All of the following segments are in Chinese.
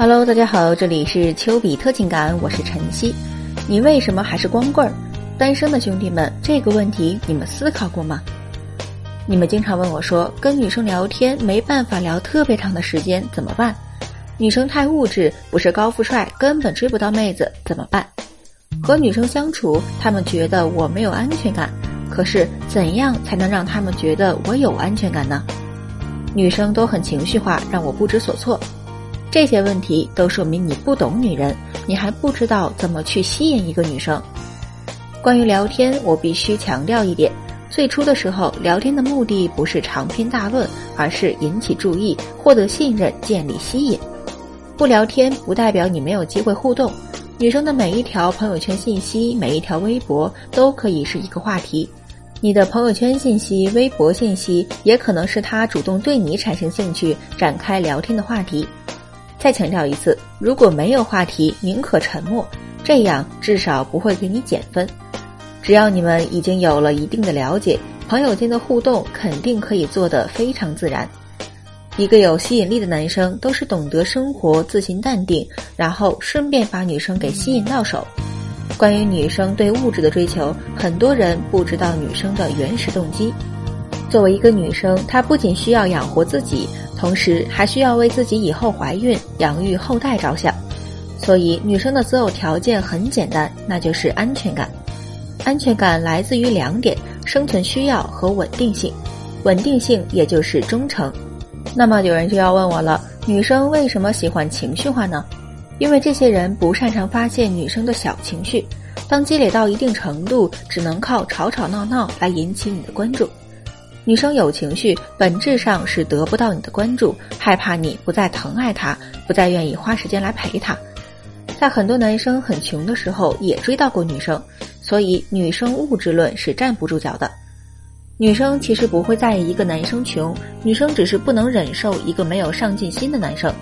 Hello， 大家好，这里是丘比特情感，我是晨曦。你为什么还是光棍儿？单身的兄弟们，这个问题你们思考过吗？你们经常问我说，跟女生聊天没办法聊特别长的时间怎么办？女生太物质，不是高富帅，根本追不到妹子怎么办？和女生相处，她们觉得我没有安全感，可是怎样才能让她们觉得我有安全感呢？女生都很情绪化，让我不知所措。这些问题都说明你不懂女人，你还不知道怎么去吸引一个女生。关于聊天，我必须强调一点，最初的时候，聊天的目的不是长篇大论，而是引起注意，获得信任，建立吸引。不聊天不代表你没有机会互动，女生的每一条朋友圈信息，每一条微博都可以是一个话题。你的朋友圈信息、微博信息也可能是她主动对你产生兴趣，展开聊天的话题。再强调一次，如果没有话题，宁可沉默，这样至少不会给你减分。只要你们已经有了一定的了解，朋友间的互动肯定可以做得非常自然。一个有吸引力的男生都是懂得生活、自信、淡定，然后顺便把女生给吸引到手。关于女生对物质的追求，很多人不知道女生的原始动机。作为一个女生，她不仅需要养活自己，同时还需要为自己以后怀孕养育后代着想，所以女生的择偶条件很简单，那就是安全感。安全感来自于两点，生存需要和稳定性，稳定性也就是忠诚。那么有人就要问我了，女生为什么喜欢情绪化呢？因为这些人不擅长发现女生的小情绪，当积累到一定程度，只能靠吵吵闹闹来引起你的关注。女生有情绪，本质上是得不到你的关注，害怕你不再疼爱她，不再愿意花时间来陪她。在很多男生很穷的时候也追到过女生，所以女生物质论是站不住脚的。女生其实不会在意一个男生穷，女生只是不能忍受一个没有上进心的男生。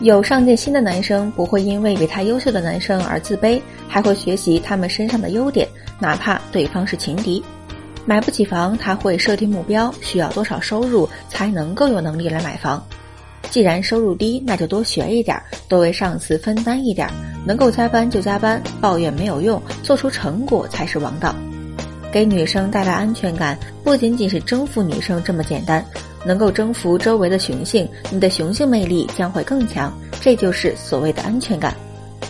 有上进心的男生不会因为比他优秀的男生而自卑，还会学习他们身上的优点，哪怕对方是情敌。买不起房，他会设定目标，需要多少收入才能够有能力来买房。既然收入低，那就多学一点，多为上司分担一点，能够加班就加班，抱怨没有用，做出成果才是王道。给女生带来安全感，不仅仅是征服女生这么简单，能够征服周围的雄性，你的雄性魅力将会更强，这就是所谓的安全感。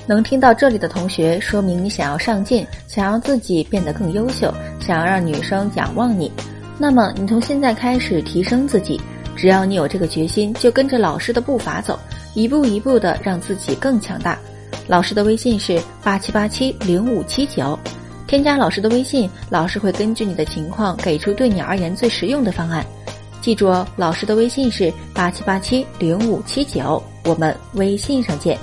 能听到这里的同学，说明你想要上进，想要自己变得更优秀，想要让女生仰望你。那么你从现在开始提升自己，只要你有这个决心，就跟着老师的步伐走，一步一步的让自己更强大。老师的微信是87870579，添加老师的微信，老师会根据你的情况给出对你而言最实用的方案。记住哦，老师的微信是87870579，我们微信上见。